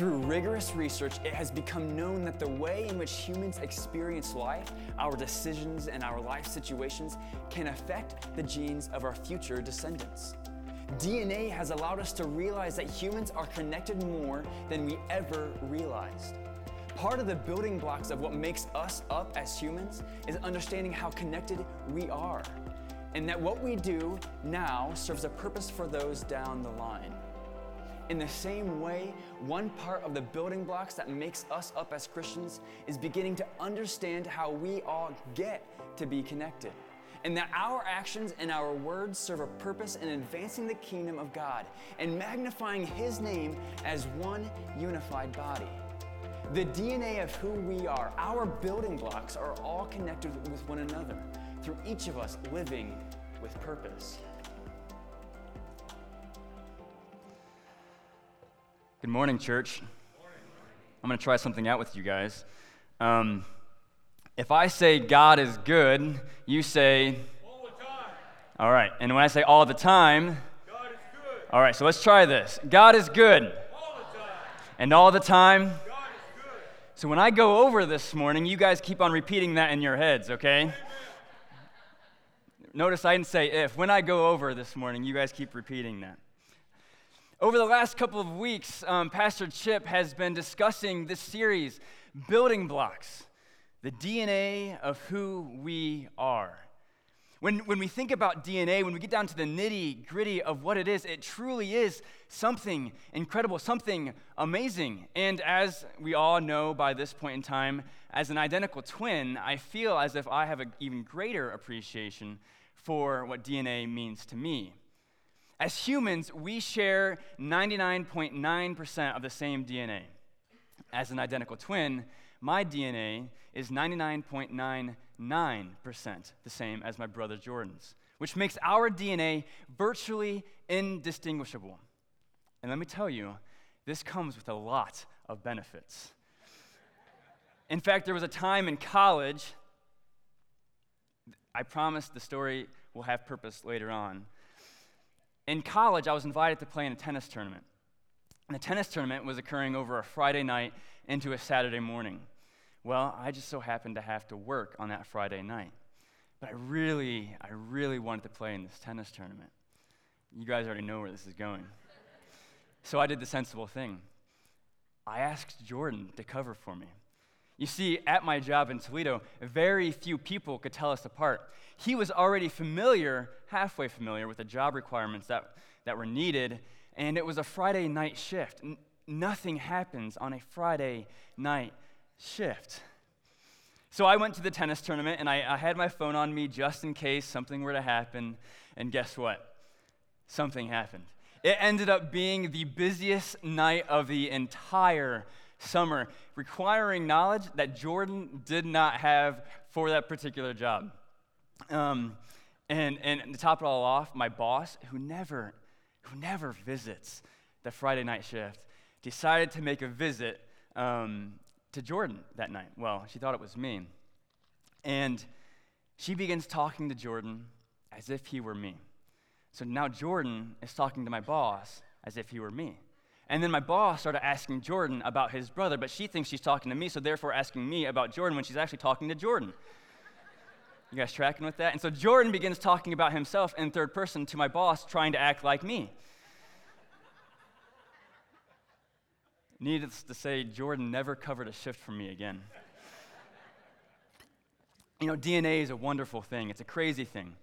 Through rigorous research, it has become known that the way in which humans experience life, our decisions, and our life situations can affect the genes of our future descendants. DNA has allowed us to realize that humans are connected more than we ever realized. Part of the building blocks of what makes us up as humans is understanding how connected we are, and that what we do now serves a purpose for those down the line. In the same way, one part of the building blocks that makes us up as Christians is beginning to understand how we all get to be connected, and that our actions and our words serve a purpose in advancing the kingdom of God and magnifying His name as one unified body. The DNA of who we are, our building blocks, are all connected with one another, through each of us living with purpose. Good morning, church. Good morning. I'm going to try something out with you guys. If I say God is good, you say... all the time. All right, and when I say all the time... God is good. All right, so let's try this. God is good. All the time. And all the time... So when I go over this morning, you guys keep on repeating that in your heads, okay? Amen. Notice I didn't say if. When I go over this morning, you guys keep repeating that. Over the last couple of weeks, Pastor Chip has been discussing this series, Building Blocks, the DNA of who we are. When we think about DNA, when we get down to the nitty-gritty of what it is, it truly is something incredible, something amazing. And as we all know by this point in time, as an identical twin, I feel as if I have an even greater appreciation for what DNA means to me. As humans, we share 99.9% of the same DNA. As an identical twin, my DNA is 99.99% the same as my brother Jordan's, which makes our DNA virtually indistinguishable. And let me tell you, this comes with a lot of benefits. In fact, there was a time in college, I promise the story will have purpose later on. In college, I was invited to play in a tennis tournament. And the tennis tournament was occurring over a Friday night into a Saturday morning. Well, I just so happened to have to work on that Friday night. But I really wanted to play in this tennis tournament. You guys already know where this is going. So I did the sensible thing. I asked Jordan to cover for me. You see, at my job in Toledo, very few people could tell us apart. He was already familiar, halfway familiar, with the job requirements that were needed, and it was a Friday night shift. Nothing happens on a Friday night shift. So I went to the tennis tournament, and I had my phone on me just in case something were to happen, and guess what? Something happened. It ended up being the busiest night of the entire summer, requiring knowledge that Jordan did not have for that particular job. And to top it all off, my boss, who never visits the Friday night shift, decided to make a visit to Jordan that night. Well, she thought it was me. And she begins talking to Jordan as if he were me. So now Jordan is talking to my boss as if he were me. And then my boss started asking Jordan about his brother, but she thinks she's talking to me, so therefore asking me about Jordan when she's actually talking to Jordan. You guys tracking with that? And so Jordan begins talking about himself in third person to my boss, trying to act like me. Needless to say, Jordan never covered a shift for me again. You know, DNA is a wonderful thing. It's a crazy thing.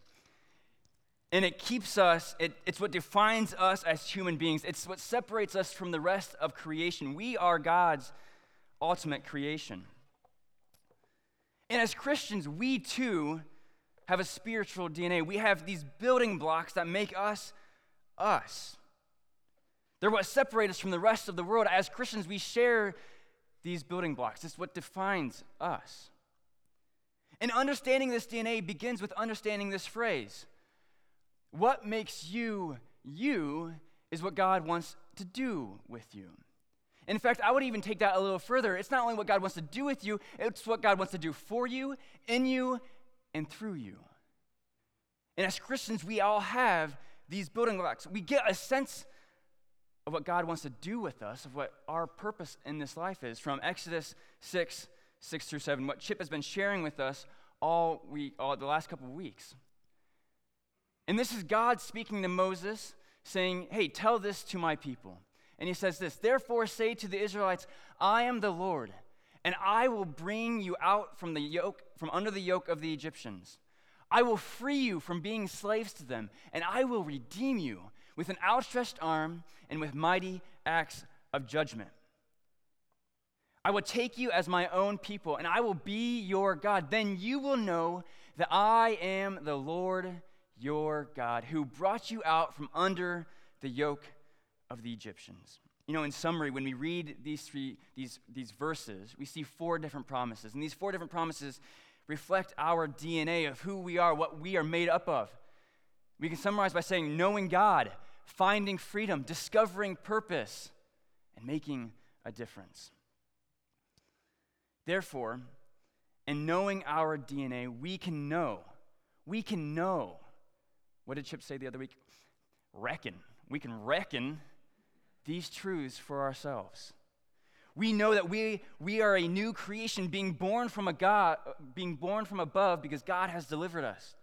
And it keeps us, it's what defines us as human beings. It's what separates us from the rest of creation. We are God's ultimate creation. And as Christians, we too have a spiritual DNA. We have these building blocks that make us, us. They're what separate us from the rest of the world. As Christians, we share these building blocks. It's what defines us. And understanding this DNA begins with understanding this phrase. What makes you, you, is what God wants to do with you. In fact, I would even take that a little further. It's not only what God wants to do with you, it's what God wants to do for you, in you, and through you. And as Christians, we all have these building blocks. We get a sense of what God wants to do with us, of what our purpose in this life is. From Exodus 6:6-7, what Chip has been sharing with us all week, all the last couple of weeks. And this is God speaking to Moses, saying, hey, tell this to my people. And he says this, therefore say to the Israelites, I am the Lord, and I will bring you out from under the yoke of the Egyptians. I will free you from being slaves to them, and I will redeem you with an outstretched arm and with mighty acts of judgment. I will take you as my own people, and I will be your God. Then you will know that I am the Lord your God, who brought you out from under the yoke of the Egyptians. You know, in summary, when we read these verses, we see four different promises. And these four different promises reflect our DNA of who we are, what we are made up of. We can summarize by saying knowing God, finding freedom, discovering purpose, and making a difference. Therefore, in knowing our DNA, we can know. What did Chip say the other week? Reckon. We can reckon these truths for ourselves. We know that we are a new creation being born from above because God has delivered us.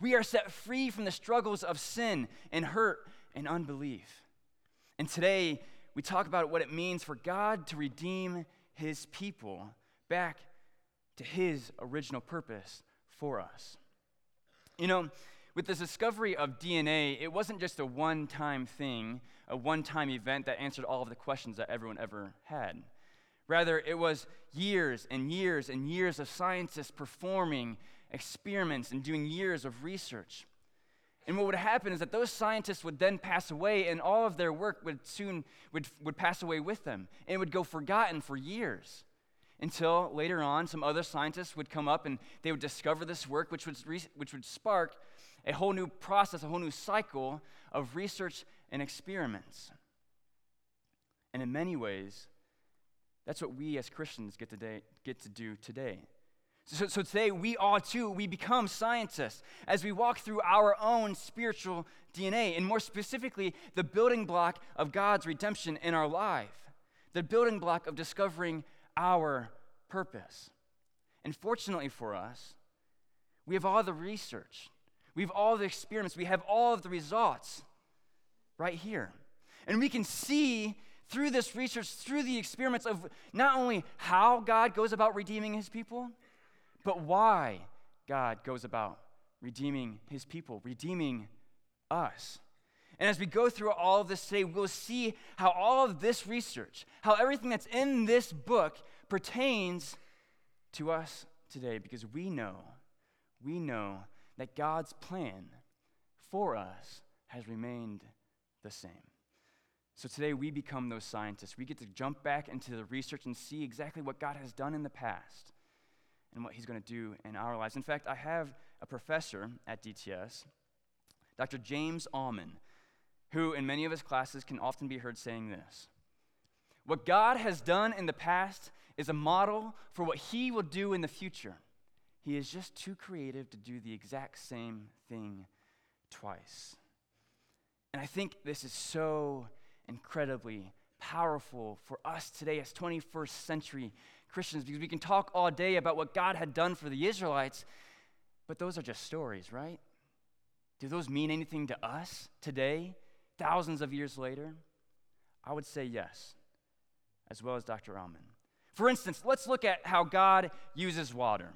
We are set free from the struggles of sin and hurt and unbelief. And today we talk about what it means for God to redeem his people back to his original purpose for us. You know, with the discovery of DNA, it wasn't just a one-time thing, a one-time event that answered all of the questions that everyone ever had. Rather, it was years and years and years of scientists performing experiments and doing years of research. And what would happen is that those scientists would then pass away, and all of their work would soon pass away with them, and it would go forgotten for years. Until later on, some other scientists would come up and they would discover this work, which would spark a whole new process, a whole new cycle of research and experiments. And in many ways, that's what we as Christians get to do today. So today, we become scientists as we walk through our own spiritual DNA, and more specifically, the building block of God's redemption in our life, the building block of discovering our purpose. And fortunately for us, we have all the research, we have all the experiments, we have all of the results right here. And we can see through this research, through the experiments, of not only how God goes about redeeming his people, but why God goes about redeeming his people, redeeming us. And as we go through all of this today, we'll see how all of this research, how everything that's in this book pertains to us today, because we know that God's plan for us has remained the same. So today we become those scientists. We get to jump back into the research and see exactly what God has done in the past and what he's going to do in our lives. In fact, I have a professor at DTS, Dr. James Allman, who in many of his classes can often be heard saying this: what God has done in the past is a model for what he will do in the future. He is just too creative to do the exact same thing twice. And I think this is so incredibly powerful for us today as 21st century Christians, because we can talk all day about what God had done for the Israelites, but those are just stories, right? Do those mean anything to us today, thousands of years later? I would say yes, as well as Dr. Allman. For instance, let's look at how God uses water.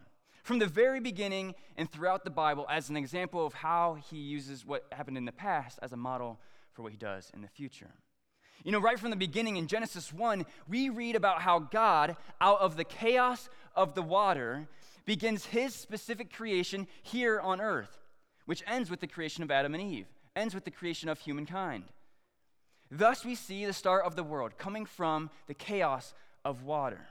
From the very beginning and throughout the Bible as an example of how he uses what happened in the past as a model for what he does in the future. You know, right from the beginning in Genesis 1, we read about how God, out of the chaos of the water, begins his specific creation here on earth, which ends with the creation of Adam and Eve, ends with the creation of humankind. Thus we see the start of the world coming from the chaos of water.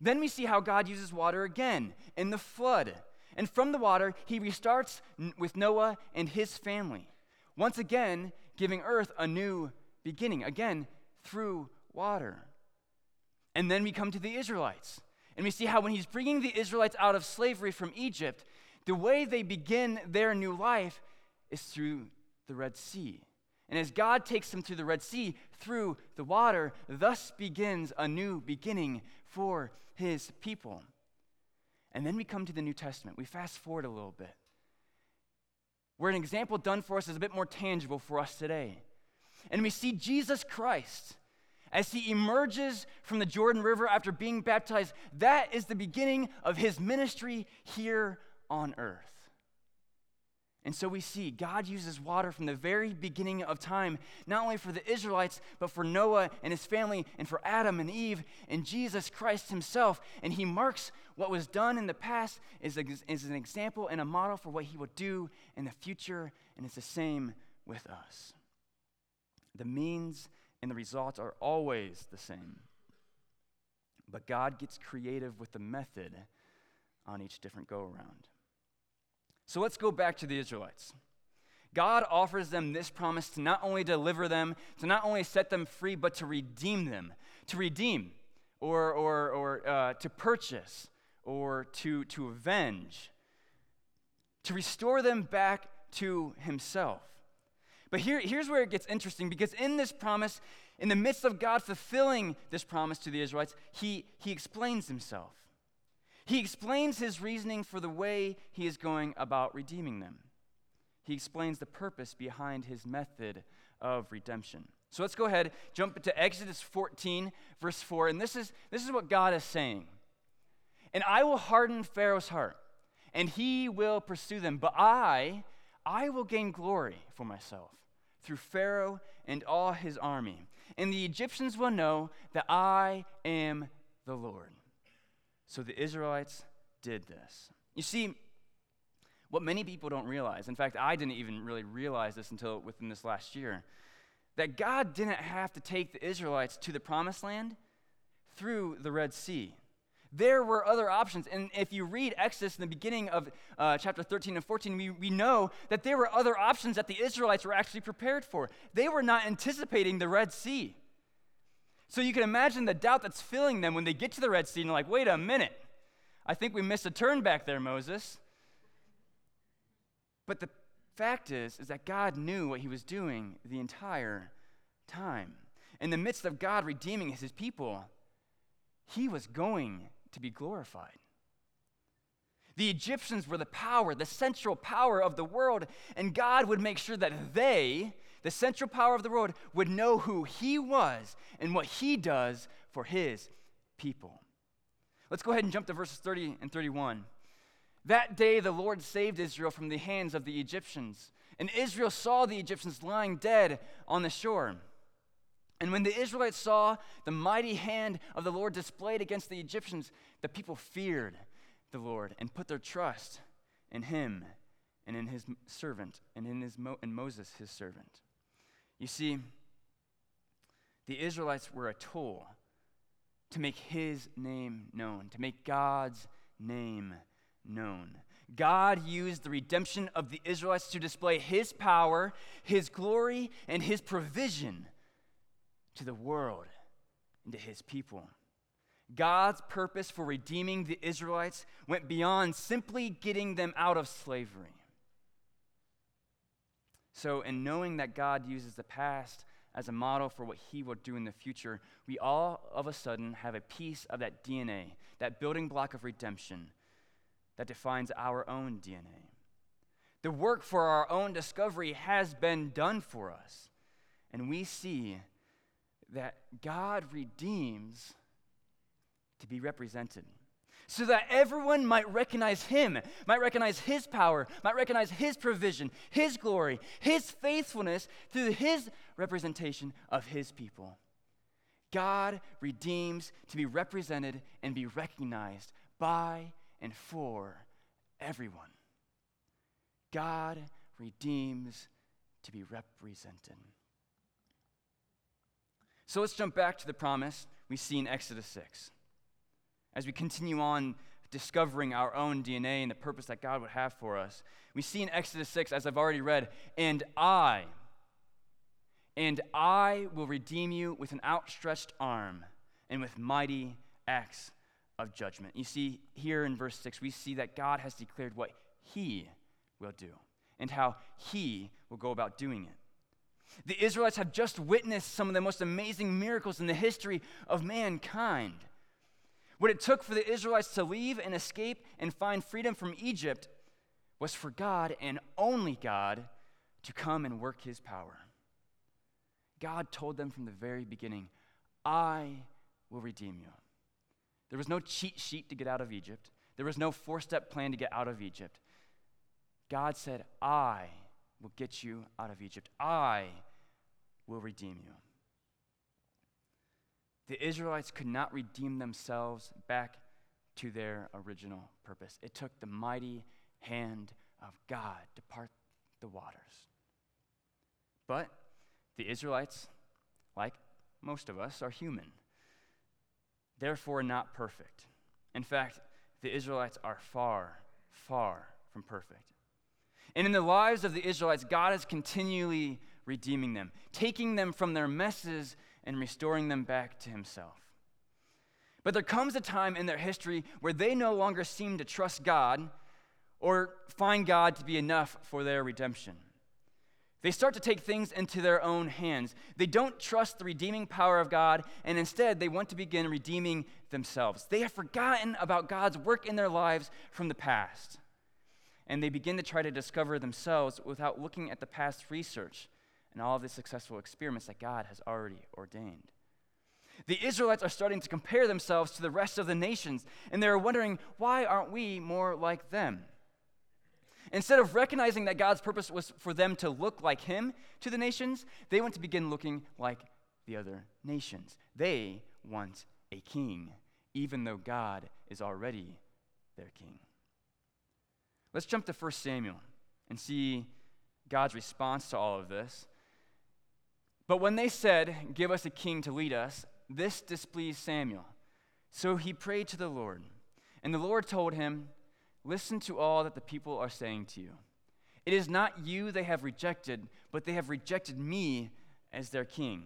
Then we see how God uses water again in the flood. And from the water, he restarts with Noah and his family, once again giving earth a new beginning, again through water. And then we come to the Israelites, and we see how when he's bringing the Israelites out of slavery from Egypt, the way they begin their new life is through the Red Sea. And as God takes them through the Red Sea, through the water, thus begins a new beginning for his people. And then we come to the New Testament. We fast forward a little bit, where an example done for us is a bit more tangible for us today. And we see Jesus Christ as he emerges from the Jordan River after being baptized. That is the beginning of his ministry here on earth. And so we see God uses water from the very beginning of time, not only for the Israelites, but for Noah and his family, and for Adam and Eve, and Jesus Christ himself. And he marks what was done in the past as an example and a model for what he will do in the future, and it's the same with us. The means and the results are always the same, but God gets creative with the method on each different go-around. So let's go back to the Israelites. God offers them this promise to not only deliver them, to not only set them free, but to redeem them, to redeem or to purchase or to avenge, to restore them back to himself. But here's where it gets interesting, because in this promise, in the midst of God fulfilling this promise to the Israelites, he explains himself. He explains his reasoning for the way he is going about redeeming them. He explains the purpose behind his method of redemption. So let's go ahead, jump to Exodus 14, verse 4, and this is what God is saying. "And I will harden Pharaoh's heart, and he will pursue them, but I will gain glory for myself through Pharaoh and all his army, and the Egyptians will know that I am the Lord." So the Israelites did this. You see, what many people don't realize, in fact, I didn't even really realize this until within this last year, that God didn't have to take the Israelites to the Promised Land through the Red Sea. There were other options, and if you read Exodus in the beginning of chapter 13 and 14, we know that there were other options that the Israelites were actually prepared for. They were not anticipating the Red Sea. So you can imagine the doubt that's filling them when they get to the Red Sea and they're like, "Wait a minute, I think we missed a turn back there, Moses." But the fact is that God knew what he was doing the entire time. In the midst of God redeeming his people, he was going to be glorified. The Egyptians were the power, the central power of the world, and God would make sure that they, the central power of the world, would know who he was and what he does for his people. Let's go ahead and jump to verses 30 and 31. "That day the Lord saved Israel from the hands of the Egyptians, and Israel saw the Egyptians lying dead on the shore. And when the Israelites saw the mighty hand of the Lord displayed against the Egyptians, the people feared the Lord and put their trust in him and in his servant and in Moses his servant." You see, the Israelites were a tool to make his name known, to make God's name known. God used the redemption of the Israelites to display his power, his glory, and his provision to the world and to his people. God's purpose for redeeming the Israelites went beyond simply getting them out of slavery. So, in knowing that God uses the past as a model for what he will do in the future, we all of a sudden have a piece of that DNA, that building block of redemption that defines our own DNA. The work for our own discovery has been done for us, and we see that God redeems to be represented, so that everyone might recognize him, might recognize his power, might recognize his provision, his glory, his faithfulness through his representation of his people. God redeems to be represented and be recognized by and for everyone. God redeems to be represented. So let's jump back to the promise we see in Exodus 6. As we continue on discovering our own DNA and the purpose that God would have for us, we see in Exodus 6, as I've already read, and I will redeem you with an outstretched arm and with mighty acts of judgment." You see, here in verse 6, we see that God has declared what he will do and how he will go about doing it. The Israelites have just witnessed some of the most amazing miracles in the history of mankind. What it took for the Israelites to leave and escape and find freedom from Egypt was for God and only God to come and work his power. God told them from the very beginning, I will redeem you. There was no cheat sheet to get out of Egypt. There was no four-step plan to get out of Egypt. God said, I will get you out of Egypt. I will redeem you. The Israelites could not redeem themselves back to their original purpose. It took the mighty hand of God to part the waters. But the Israelites, like most of us, are human, therefore not perfect. In fact, the Israelites are far, far from perfect. And in the lives of the Israelites, God is continually redeeming them, taking them from their messes and restoring them back to himself. But there comes a time in their history where they no longer seem to trust God or find God to be enough for their redemption. They start to take things into their own hands. They don't trust the redeeming power of God, and instead they want to begin redeeming themselves. They have forgotten about God's work in their lives from the past. And they begin to try to discover themselves without looking at the past research and all of the successful experiments that God has already ordained. The Israelites are starting to compare themselves to the rest of the nations, and they're wondering, why aren't we more like them? Instead of recognizing that God's purpose was for them to look like him to the nations, they want to begin looking like the other nations. They want a king, even though God is already their king. Let's jump to 1 Samuel and see God's response to all of this. But when they said, give us a king to lead us, this displeased Samuel. So he prayed to the Lord. And the Lord told him, listen to all that the people are saying to you. It is not you they have rejected, but they have rejected me as their king,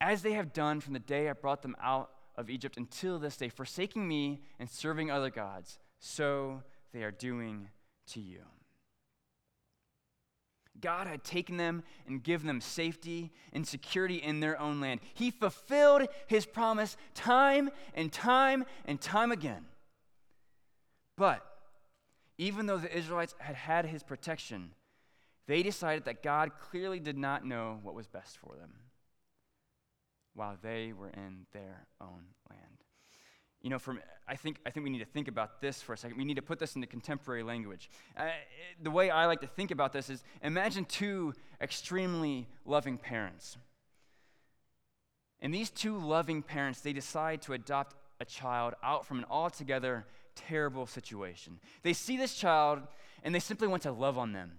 as they have done from the day I brought them out of Egypt until this day, forsaking me and serving other gods. So they are doing to you. God had taken them and given them safety and security in their own land. He fulfilled his promise time and time and time again. But even though the Israelites had had his protection, they decided that God clearly did not know what was best for them while they were in their own land. You know, I think we need to think about this for a second. We need to put this into contemporary language. The way I like to think about this is, imagine two extremely loving parents. And these two loving parents, they decide to adopt a child out from an altogether terrible situation. They see this child, and they simply want to love on them,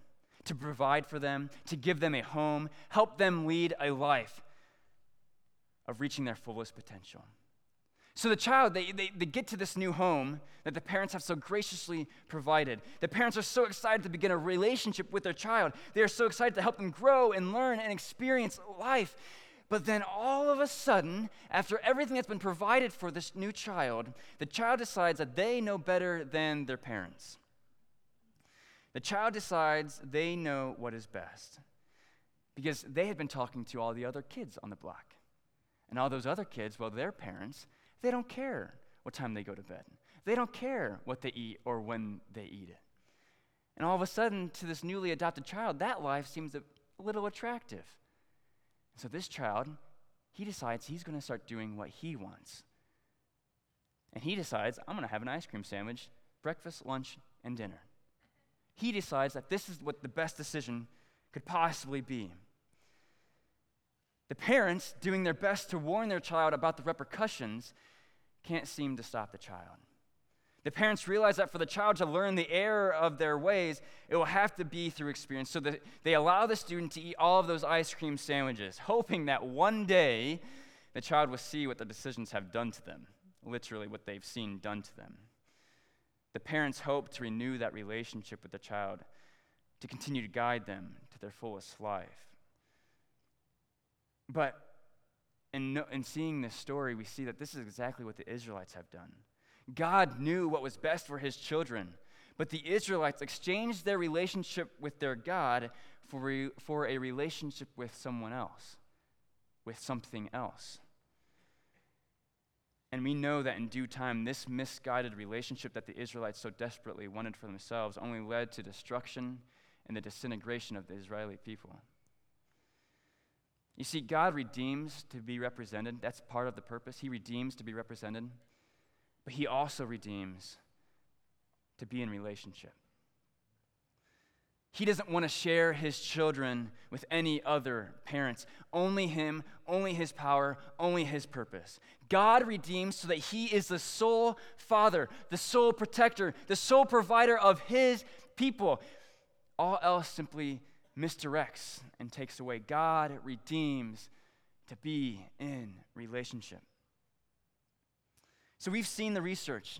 to provide for them, to give them a home, help them lead a life of reaching their fullest potential. So the child, they get to this new home that the parents have so graciously provided. The parents are so excited to begin a relationship with their child. They are so excited to help them grow and learn and experience life. But then all of a sudden, after everything that's been provided for this new child, the child decides that they know better than their parents. The child decides they know what is best, because they had been talking to all the other kids on the block. And all those other kids, well, their parents, they don't care what time they go to bed. They don't care what they eat or when they eat it. And all of a sudden, to this newly adopted child, that life seems a little attractive. So this child, he decides he's going to start doing what he wants. And he decides, I'm going to have an ice cream sandwich, breakfast, lunch, and dinner. He decides that this is what the best decision could possibly be. The parents, doing their best to warn their child about the repercussions, can't seem to stop the child. The parents realize that for the child to learn the error of their ways, it will have to be through experience. So that they allow the student to eat all of those ice cream sandwiches, hoping that one day the child will see what the decisions have done to them, literally what they've seen done to them. The parents hope to renew that relationship with the child, to continue to guide them to their fullest life. But in seeing this story, we see that this is exactly what the Israelites have done. God knew what was best for his children, But the Israelites exchanged their relationship with their God for a relationship with someone else, with something else. And we know that in due time, this misguided relationship that the Israelites so desperately wanted for themselves only led to destruction and the disintegration of the Israeli people. You see, God redeems to be represented. That's part of the purpose. He redeems to be represented, but he also redeems to be in relationship. He doesn't want to share his children with any other parents. Only him, only his power, only his purpose. God redeems so that he is the sole father, the sole protector, the sole provider of his people. All else simply misdirects and takes away. God redeems to be in relationship. So we've seen the research.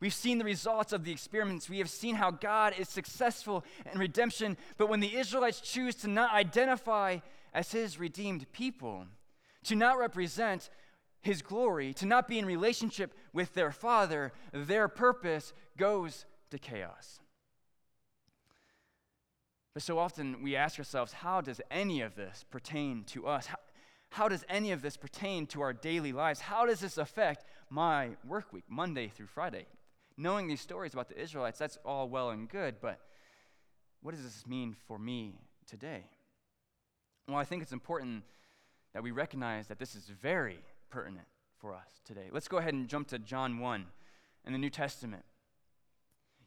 We've seen the results of the experiments. We have seen how God is successful in redemption. But when the Israelites choose to not identify as his redeemed people, to not represent his glory, to not be in relationship with their Father, their purpose goes to chaos. But so often we ask ourselves, how does any of this pertain to us? How does any of this pertain to our daily lives? How does this affect my work week, Monday through Friday? Knowing these stories about the Israelites, that's all well and good, but what does this mean for me today? Well, I think it's important that we recognize that this is very pertinent for us today. Let's go ahead and jump to John 1 in the New Testament.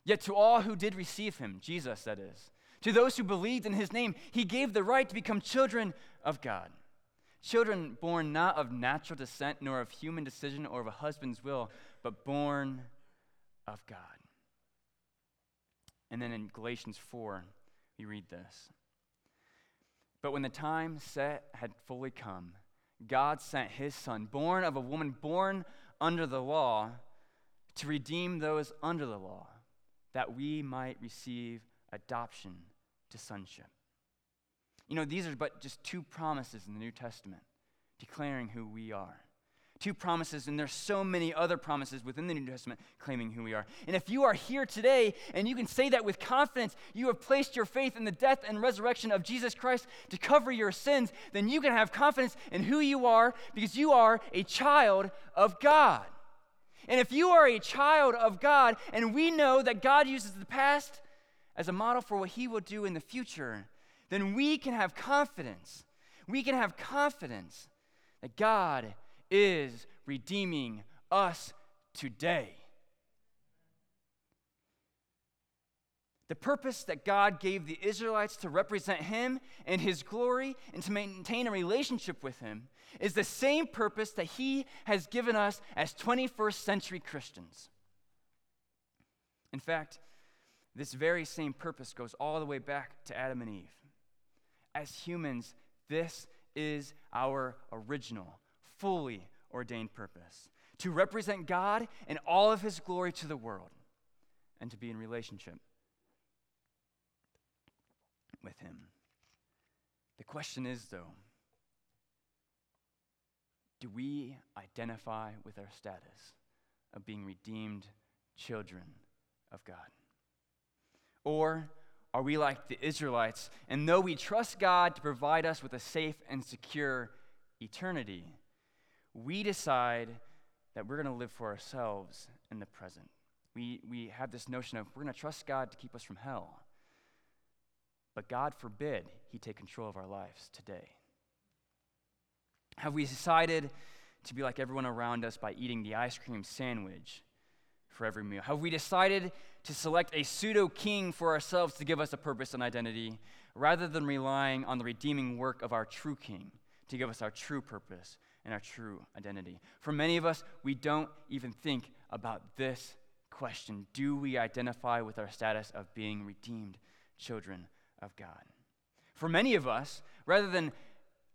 Yet to all who did receive him, Jesus that is, to those who believed in his name, he gave the right to become children of God. Children born not of natural descent, nor of human decision, or of a husband's will, but born of God. And then in Galatians 4, we read this. But when the time set had fully come, God sent his son, born of a woman, born under the law, to redeem those under the law, that we might receive adoption to sonship. You know, these are but just two promises in the New Testament declaring who we are. Two promises, and there's so many other promises within the New Testament claiming who we are. And if you are here today and you can say that with confidence, you have placed your faith in the death and resurrection of Jesus Christ to cover your sins, then you can have confidence in who you are because you are a child of God. And if you are a child of God, and we know that God uses the past as a model for what he will do in the future, then we can have confidence. We can have confidence that God is redeeming us today. The purpose that God gave the Israelites to represent him and his glory and to maintain a relationship with him is the same purpose that he has given us as 21st century Christians. In fact, this very same purpose goes all the way back to Adam and Eve. As humans, this is our original, fully ordained purpose, to represent God and all of his glory to the world and to be in relationship with him. The question is, though, do we identify with our status of being redeemed children of God? Or are we like the Israelites, and though we trust God to provide us with a safe and secure eternity, we decide that we're going to live for ourselves in the present. We have this notion of we're going to trust God to keep us from hell, but God forbid he take control of our lives today. Have we decided to be like everyone around us by eating the ice cream sandwich for every meal? Have we decided to select a pseudo-king for ourselves to give us a purpose and identity, rather than relying on the redeeming work of our true king to give us our true purpose and our true identity? For many of us, we don't even think about this question. Do we identify with our status of being redeemed children of God? For many of us, rather than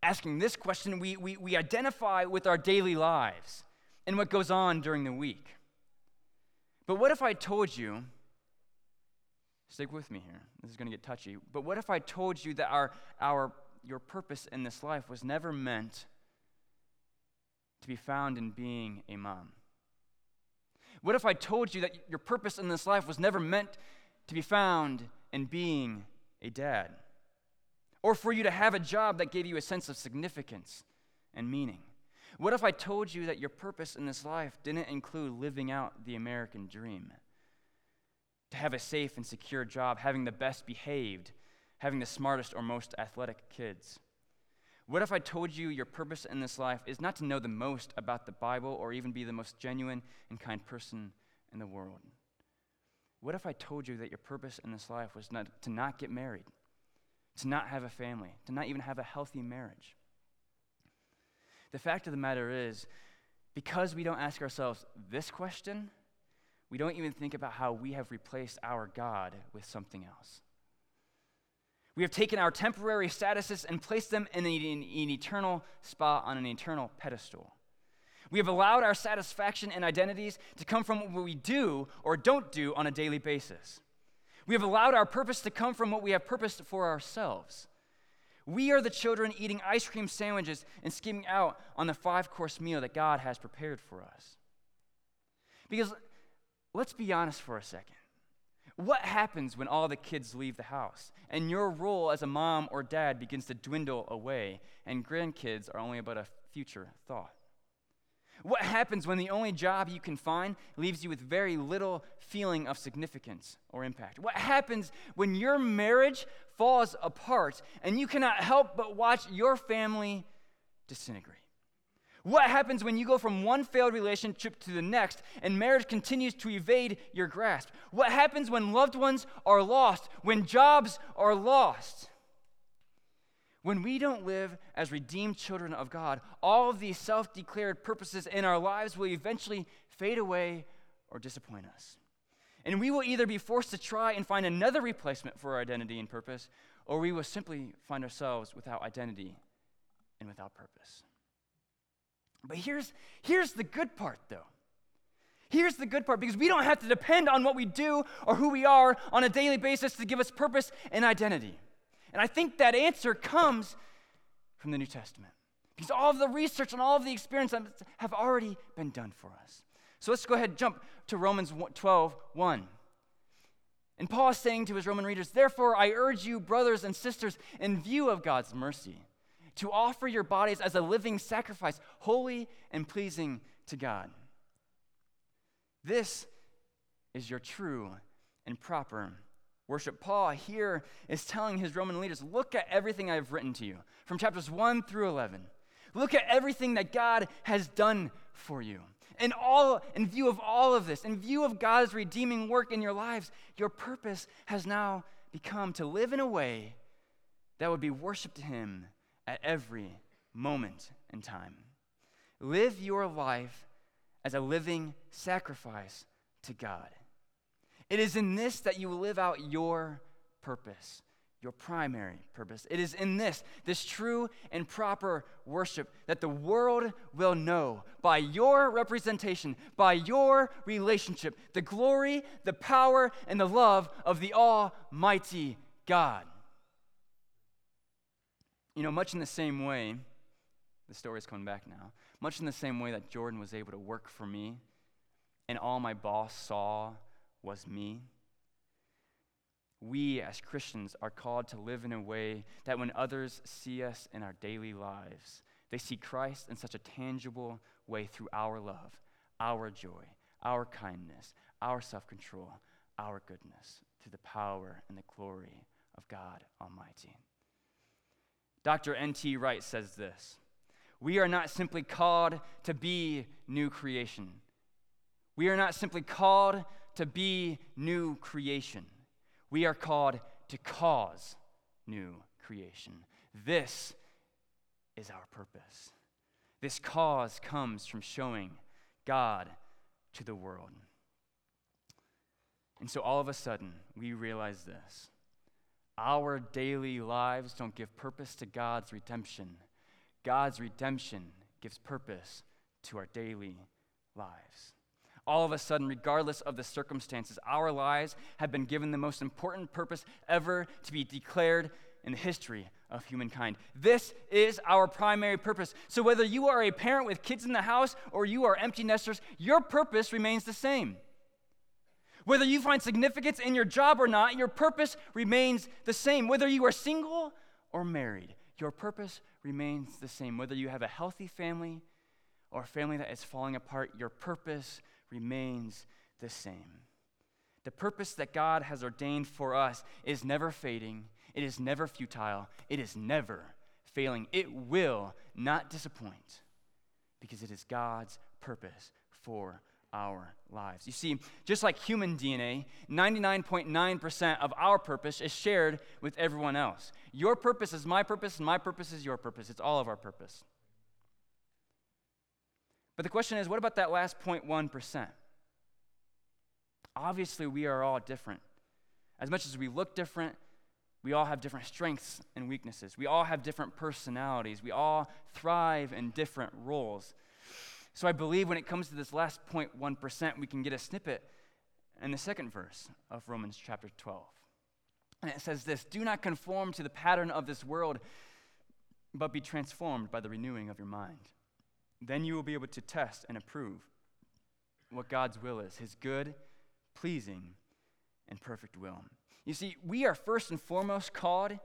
asking this question, we identify with our daily lives and what goes on during the week. But what if I told you, stick with me here, this is going to get touchy, but what if I told you that your purpose in this life was never meant to be found in being a mom? What if I told you that your purpose in this life was never meant to be found in being a dad, or for you to have a job that gave you a sense of significance and meaning? What if I told you that your purpose in this life didn't include living out the American dream? To have a safe and secure job, having the best behaved, having the smartest or most athletic kids? What if I told you your purpose in this life is not to know the most about the Bible or even be the most genuine and kind person in the world? What if I told you that your purpose in this life was not to not get married, to not have a family, to not even have a healthy marriage? The fact of the matter is, because we don't ask ourselves this question, we don't even think about how we have replaced our God with something else. We have taken our temporary statuses and placed them in an eternal spot on an eternal pedestal. We have allowed our satisfaction and identities to come from what we do or don't do on a daily basis. We have allowed our purpose to come from what we have purposed for ourselves. We are the children eating ice cream sandwiches and skimming out on the 5-course meal that God has prepared for us. Because let's be honest for a second. What happens when all the kids leave the house and your role as a mom or dad begins to dwindle away and grandkids are only about a future thought? What happens when the only job you can find leaves you with very little feeling of significance or impact? What happens when your marriage falls apart and you cannot help but watch your family disintegrate? What happens when you go from one failed relationship to the next and marriage continues to evade your grasp? What happens when loved ones are lost, when jobs are lost? When we don't live as redeemed children of God, all of these self-declared purposes in our lives will eventually fade away or disappoint us. And we will either be forced to try and find another replacement for our identity and purpose, or we will simply find ourselves without identity and without purpose. But here's the good part, though. Here's the good part, because we don't have to depend on what we do or who we are on a daily basis to give us purpose and identity. And I think that answer comes from the New Testament, because all of the research and all of the experience have already been done for us. So let's go ahead and jump to Romans 12:1. And Paul is saying to his Roman readers, "Therefore I urge you, brothers and sisters, in view of God's mercy, to offer your bodies as a living sacrifice, holy and pleasing to God. This is your true and proper worship." Paul here is telling his Roman leaders, look at everything I've written to you from chapters 1 through 11. Look at everything that God has done for you. And all in view of all of this, in view of God's redeeming work in your lives, your purpose has now become to live in a way that would be worship to him at every moment in time. Live your life as a living sacrifice to God. It is in this that you live out your purpose, your primary purpose. It is in this true and proper worship that the world will know by your representation, by your relationship, the glory, the power, and the love of the Almighty God. You know, much in the same way, the story's coming back now, much in the same way that Jordan was able to work for me and all my boss saw was me, we as Christians are called to live in a way that when others see us in our daily lives, they see Christ in such a tangible way through our love, our joy, our kindness, our self-control, our goodness, through the power and the glory of God Almighty. Dr. N.T. Wright says this, "We are not simply called to be new creation. We are not simply called to be new creation. We are called to cause new creation." This is our purpose. This cause comes from showing God to the world. And so all of a sudden, we realize this. Our daily lives don't give purpose to God's redemption. God's redemption gives purpose to our daily lives. All of a sudden, regardless of the circumstances, our lives have been given the most important purpose ever to be declared in the history of humankind. This is our primary purpose. So whether you are a parent with kids in the house or you are empty nesters, your purpose remains the same. Whether you find significance in your job or not, your purpose remains the same. Whether you are single or married, your purpose remains the same. Whether you have a healthy family or a family that is falling apart, your purpose remains the same. The purpose that God has ordained for us is never fading. It is never futile. It is never failing. It will not disappoint because it is God's purpose for our lives. You see, just like human DNA, 99.9% of our purpose is shared with everyone else. Your purpose is my purpose, and my purpose is your purpose. It's all of our purpose. But the question is, what about that last 0.1%? Obviously, we are all different. As much as we look different, we all have different strengths and weaknesses. We all have different personalities. We all thrive in different roles. So I believe when it comes to this last 0.1%, we can get a snippet in the second verse of Romans chapter 12. And it says this, "Do not conform to the pattern of this world, but be transformed by the renewing of your mind. Then you will be able to test and approve what God's will is, his good, pleasing, and perfect will." You see, we are first and foremost called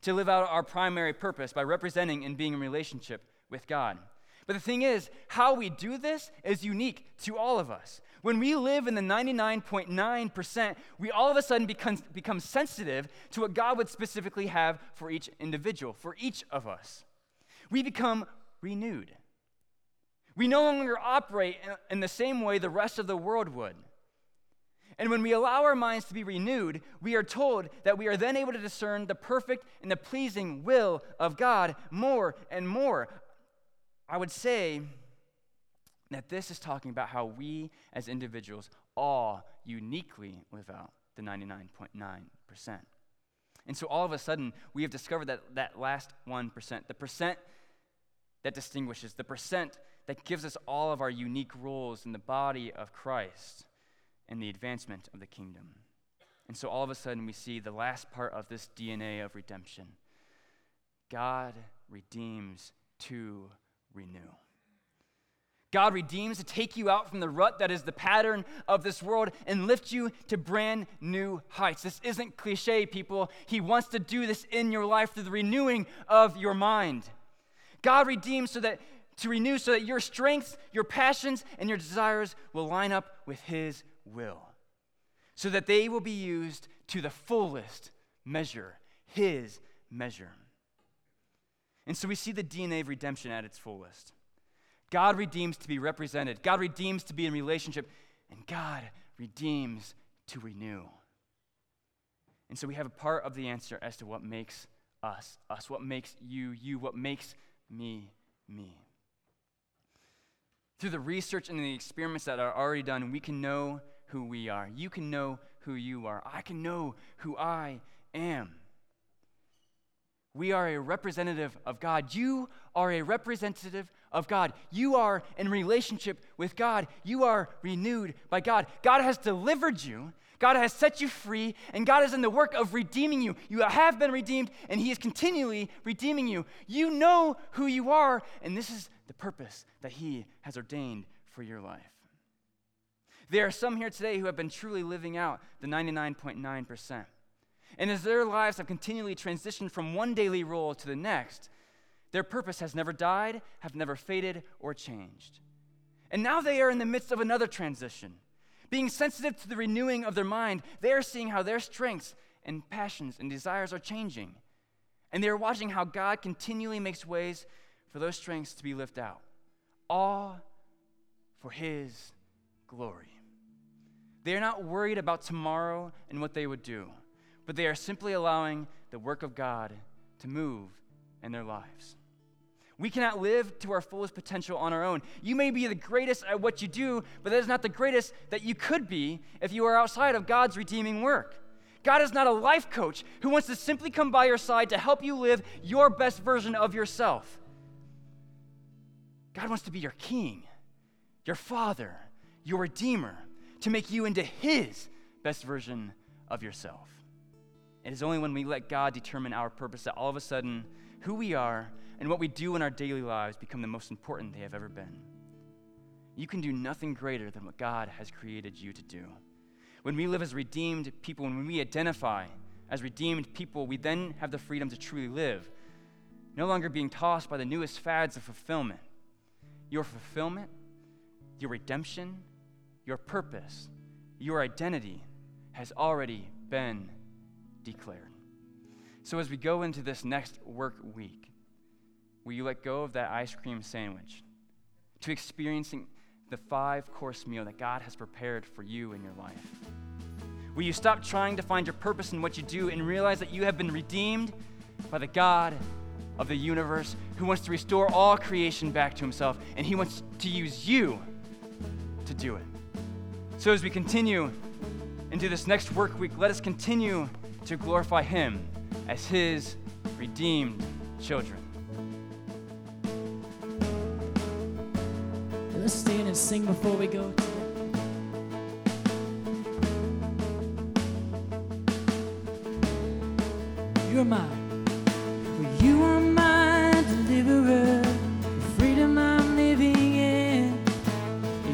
to live out our primary purpose by representing and being in relationship with God. But the thing is, how we do this is unique to all of us. When we live in the 99.9%, we all of a sudden become sensitive to what God would specifically have for each individual, for each of us. We become renewed. We no longer operate in the same way the rest of the world would. And when we allow our minds to be renewed, we are told that we are then able to discern the perfect and the pleasing will of God more and more. I would say that this is talking about how we as individuals all uniquely live out the 99.9%. And so all of a sudden, we have discovered that last 1%, the percent that distinguishes, the percent that gives us all of our unique roles in the body of Christ and the advancement of the kingdom. And so all of a sudden, we see the last part of this DNA of redemption. God redeems to renew. God redeems to take you out from the rut that is the pattern of this world and lift you to brand new heights. This isn't cliche, people. He wants to do this in your life through the renewing of your mind. God redeems to renew so that your strengths, your passions, and your desires will line up with his will, so that they will be used to the fullest measure, his measure. And so we see the DNA of redemption at its fullest. God redeems to be represented. God redeems to be in relationship. And God redeems to renew. And so we have a part of the answer as to what makes us, what makes you, what makes me. Through the research and the experiments that are already done, we can know who we are. You can know who you are. I can know who I am. We are a representative of God. You are a representative of God. You are in relationship with God. You are renewed by God. God has delivered you. God has set you free, and God is in the work of redeeming you. You have been redeemed, and he is continually redeeming you. You know who you are, and this is the purpose that he has ordained for your life. There are some here today who have been truly living out the 99.9%. And as their lives have continually transitioned from one daily role to the next, their purpose has never died, have never faded, or changed. And now they are in the midst of another transition. Being sensitive to the renewing of their mind, they are seeing how their strengths and passions and desires are changing. And they are watching how God continually makes ways for those strengths to be lived out, all for his glory. They are not worried about tomorrow and what they would do, but they are simply allowing the work of God to move in their lives. We cannot live to our fullest potential on our own. You may be the greatest at what you do, but that is not the greatest that you could be if you are outside of God's redeeming work. God is not a life coach who wants to simply come by your side to help you live your best version of yourself. God wants to be your king, your father, your redeemer, to make you into his best version of yourself. It is only when we let God determine our purpose that all of a sudden who we are and what we do in our daily lives become the most important they have ever been. You can do nothing greater than what God has created you to do. When we live as redeemed people, when we identify as redeemed people, we then have the freedom to truly live, no longer being tossed by the newest fads of fulfillment. Your fulfillment, your redemption, your purpose, your identity has already been declared. So as we go into this next work week, will you let go of that ice cream sandwich to experiencing the 5-course meal that God has prepared for you in your life? Will you stop trying to find your purpose in what you do and realize that you have been redeemed by the God of the universe, who wants to restore all creation back to himself, and he wants to use you to do it? So as we continue into this next work week, let us continue to glorify him as his redeemed children. Let's stand and sing before we go. You're mine. You are my deliverer, the freedom I'm living in.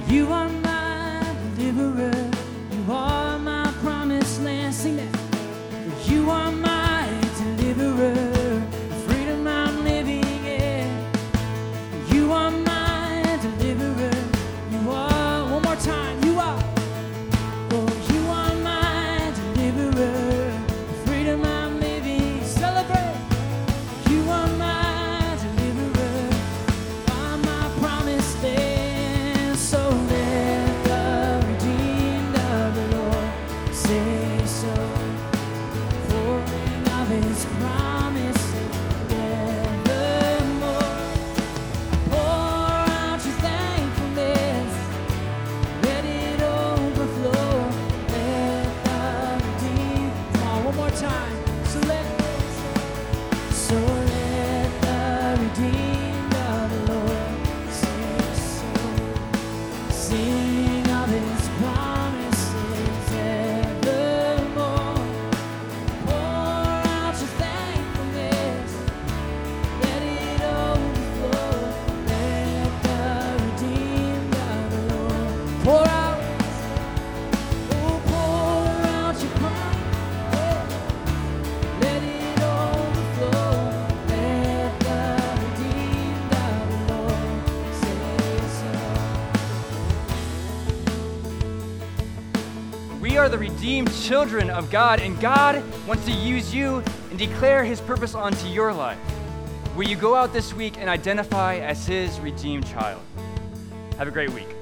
You are my deliverer, you are my promised land. Sing that. You are my deliverer, the freedom I'm living in. You are my deliverer, you are, one more time, you are. Oh, you are my deliverer, the freedom I'm living. Celebrate. You are my deliverer, by my promised land. So let the redeemed of the Lord say so. Pouring of his promise evermore. Pour out your thankfulness, let it overflow. Let the redeemed, come on, one more time. So let this, so redeemed of the Lord, sing, so, sing of his promises evermore. Pour out your thankfulness, let it overflow. Let the redeemed of the Lord pour out, oh, pour out your promise, let it overflow. Let the redeemed of the Lord say so. We are the redeemed children of God, and God wants to use you and declare his purpose onto your life. Will you go out this week and identify as his redeemed child? Have a great week.